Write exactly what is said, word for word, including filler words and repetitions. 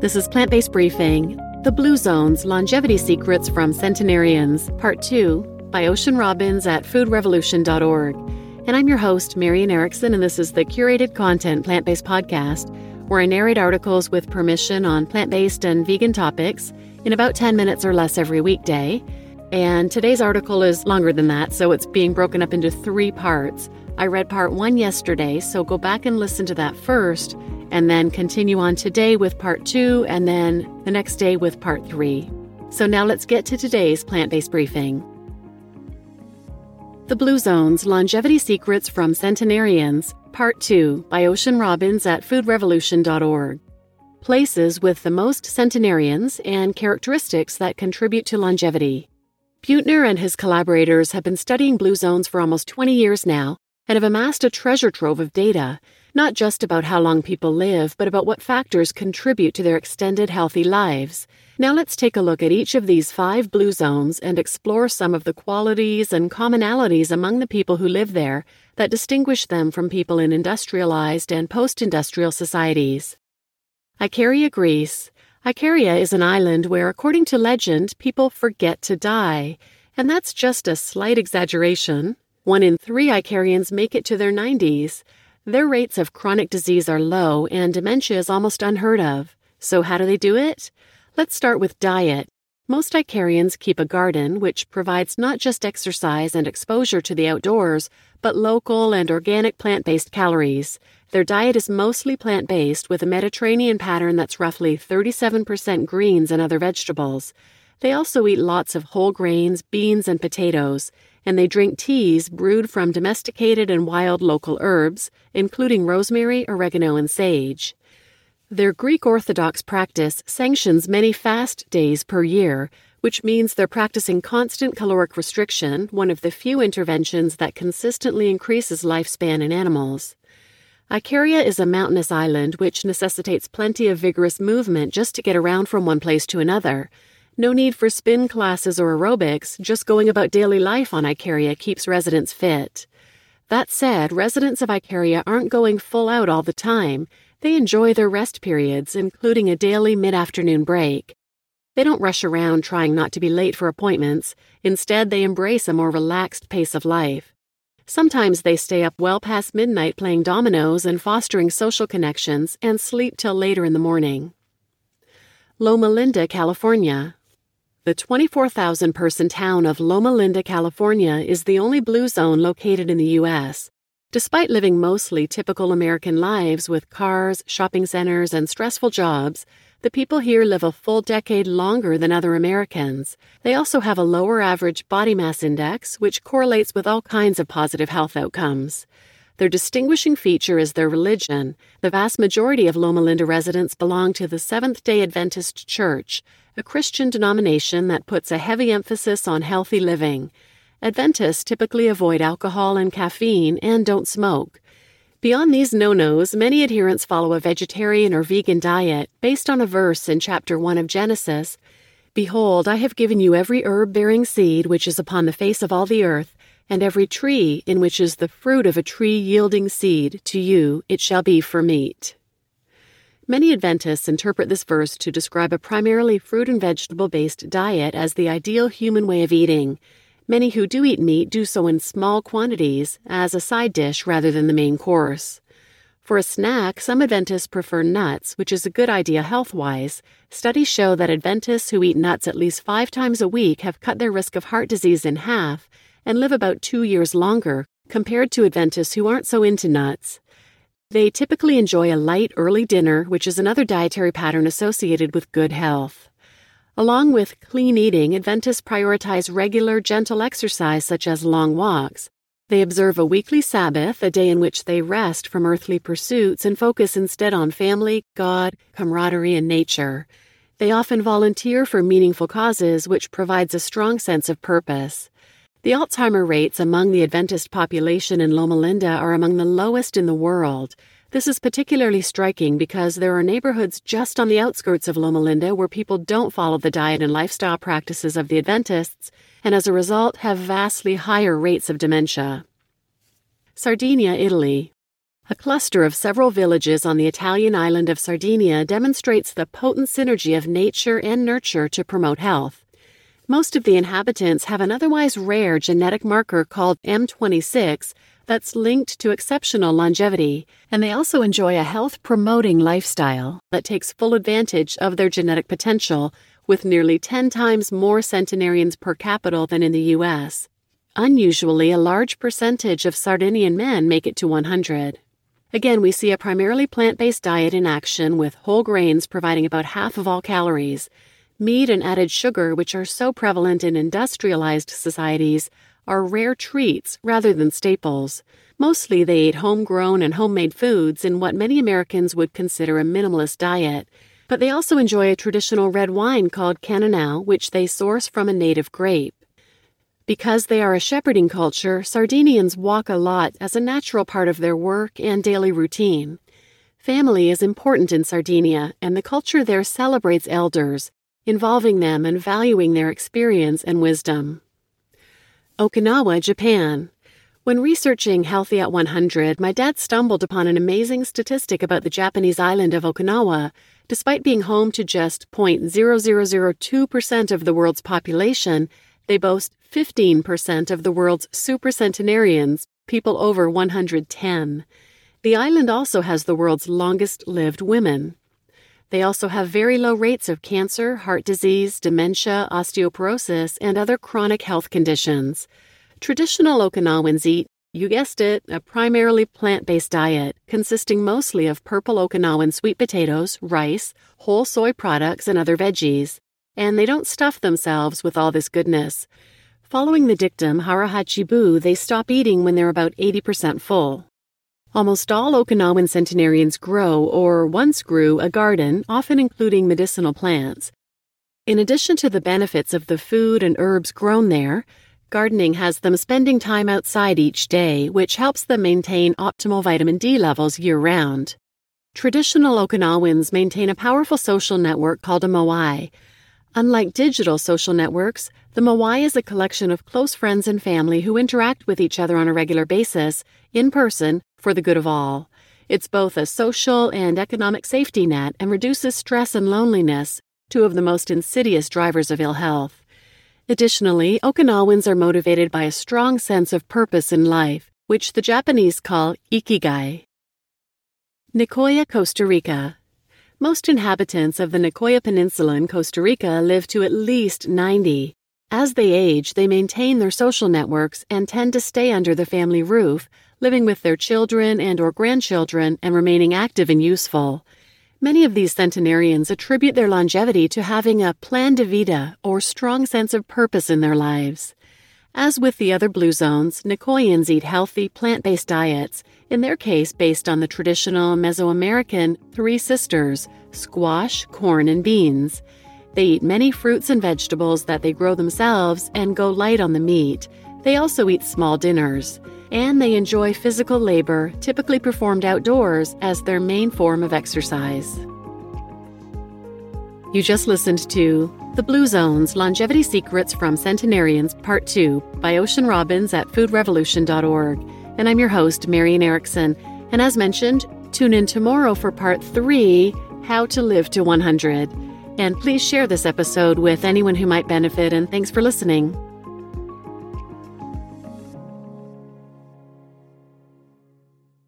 This is Plant-Based Briefing, The Blue Zones, Longevity Secrets from Centenarians, Part two, by Ocean Robbins at food revolution dot org. And I'm your host, Marian Erickson, and this is the curated content plant-based podcast, where I narrate articles with permission on plant-based and vegan topics in about ten minutes or less every weekday. And today's article is longer than that, so it's being broken up into three parts. I read part one yesterday, so go back and listen to that first, and then continue on today with part two, and then the next day with part three. So now let's get to today's plant-based briefing. The Blue Zones, Longevity Secrets from Centenarians, Part two, by Ocean Robbins at food revolution dot org. Places with the most centenarians and characteristics that contribute to longevity. Buettner and his collaborators have been studying blue zones for almost twenty years now, and have amassed a treasure trove of data, not just about how long people live, but about what factors contribute to their extended healthy lives. Now let's take a look at each of these five blue zones and explore some of the qualities and commonalities among the people who live there that distinguish them from people in industrialized and post-industrial societies. Icaria, Greece. Icaria is an island where, according to legend, people forget to die, and that's just a slight exaggeration. One in three Icarians make it to their nineties. Their rates of chronic disease are low, and dementia is almost unheard of. So how do they do it? Let's start with diet. Most Icarians keep a garden, which provides not just exercise and exposure to the outdoors, but local and organic plant-based calories. Their diet is mostly plant-based, with a Mediterranean pattern that's roughly thirty-seven percent greens and other vegetables. They also eat lots of whole grains, beans, and potatoes, and they drink teas brewed from domesticated and wild local herbs, including rosemary, oregano, and sage. Their Greek Orthodox practice sanctions many fast days per year, which means they're practicing constant caloric restriction, one of the few interventions that consistently increases lifespan in animals. Icaria is a mountainous island which necessitates plenty of vigorous movement just to get around from one place to another. No need for spin classes or aerobics, just going about daily life on Icaria keeps residents fit. That said, residents of Icaria aren't going full out all the time. They enjoy their rest periods, including a daily mid-afternoon break. They don't rush around trying not to be late for appointments. Instead, they embrace a more relaxed pace of life. Sometimes they stay up well past midnight playing dominoes and fostering social connections, and sleep till later in the morning. Loma Linda, California. The twenty-four thousand person town of Loma Linda, California is the only blue zone located in the U S. Despite living mostly typical American lives with cars, shopping centers, and stressful jobs, the people here live a full decade longer than other Americans. They also have a lower average body mass index, which correlates with all kinds of positive health outcomes. Their distinguishing feature is their religion. The vast majority of Loma Linda residents belong to the Seventh-day Adventist Church, a Christian denomination that puts a heavy emphasis on healthy living. Adventists typically avoid alcohol and caffeine and don't smoke. Beyond these no-nos, many adherents follow a vegetarian or vegan diet based on a verse in chapter one of Genesis, "Behold, I have given you every herb-bearing seed which is upon the face of all the earth, and every tree in which is the fruit of a tree yielding seed, to you it shall be for meat." Many Adventists interpret this verse to describe a primarily fruit and vegetable-based diet as the ideal human way of eating. Many who do eat meat do so in small quantities, as a side dish rather than the main course. For a snack, some Adventists prefer nuts, which is a good idea health-wise. Studies show that Adventists who eat nuts at least five times a week have cut their risk of heart disease in half, and live about two years longer compared to Adventists who aren't so into nuts. They typically enjoy a light early dinner, which is another dietary pattern associated with good health. Along with clean eating, Adventists prioritize regular, gentle exercise such as long walks. They observe a weekly Sabbath, a day in which they rest from earthly pursuits and focus instead on family, God, camaraderie, and nature. They often volunteer for meaningful causes, which provides a strong sense of purpose. The Alzheimer rates among the Adventist population in Loma Linda are among the lowest in the world. This is particularly striking because there are neighborhoods just on the outskirts of Loma Linda where people don't follow the diet and lifestyle practices of the Adventists, and as a result have vastly higher rates of dementia. Sardinia, Italy. A cluster of several villages on the Italian island of Sardinia demonstrates the potent synergy of nature and nurture to promote health. Most of the inhabitants have an otherwise rare genetic marker called M twenty-six that's linked to exceptional longevity, and they also enjoy a health-promoting lifestyle that takes full advantage of their genetic potential, with nearly ten times more centenarians per capita than in the U S Unusually, a large percentage of Sardinian men make it to one hundred. Again, we see a primarily plant-based diet in action, with whole grains providing about half of all calories. Meat and added sugar, which are so prevalent in industrialized societies, are rare treats rather than staples. Mostly they ate homegrown and homemade foods in what many Americans would consider a minimalist diet, but they also enjoy a traditional red wine called Cannonau, which they source from a native grape. Because they are a shepherding culture, Sardinians walk a lot as a natural part of their work and daily routine. Family is important in Sardinia, and the culture there celebrates elders, involving them and valuing their experience and wisdom. Okinawa, Japan. When researching Healthy at one hundred, my dad stumbled upon an amazing statistic about the Japanese island of Okinawa. Despite being home to just zero point zero zero zero two percent of the world's population, they boast fifteen percent of the world's supercentenarians, people over one hundred ten. The island also has the world's longest-lived women. They also have very low rates of cancer, heart disease, dementia, osteoporosis, and other chronic health conditions. Traditional Okinawans eat, you guessed it, a primarily plant-based diet, consisting mostly of purple Okinawan sweet potatoes, rice, whole soy products, and other veggies. And they don't stuff themselves with all this goodness. Following the dictum, hara-hachi-bu, they stop eating when they're about eighty percent full. Almost all Okinawan centenarians grow, or once grew, a garden, often including medicinal plants. In addition to the benefits of the food and herbs grown there, gardening has them spending time outside each day, which helps them maintain optimal vitamin D levels year-round. Traditional Okinawans maintain a powerful social network called a Moai. Unlike digital social networks, the Moai is a collection of close friends and family who interact with each other on a regular basis, in person, for the good of all. It's both a social and economic safety net and reduces stress and loneliness, two of the most insidious drivers of ill health. Additionally, Okinawans are motivated by a strong sense of purpose in life, which the Japanese call ikigai. Nicoya, Costa Rica. Most inhabitants of the Nicoya Peninsula in Costa Rica live to at least ninety. As they age, they maintain their social networks and tend to stay under the family roof, living with their children and or grandchildren and remaining active and useful. Many of these centenarians attribute their longevity to having a plan de vida, or strong sense of purpose in their lives. As with the other Blue Zones, Nicoyans eat healthy, plant-based diets, in their case based on the traditional Mesoamerican Three Sisters, squash, corn, and beans. They eat many fruits and vegetables that they grow themselves and go light on the meat. They also eat small dinners. And they enjoy physical labor, typically performed outdoors, as their main form of exercise. You just listened to The Blue Zones, Longevity Secrets from Centenarians, Part two, by Ocean Robbins at food revolution dot org. And I'm your host, Marian Erickson. And as mentioned, tune in tomorrow for Part three, How to Live to one hundred. And please share this episode with anyone who might benefit, and thanks for listening.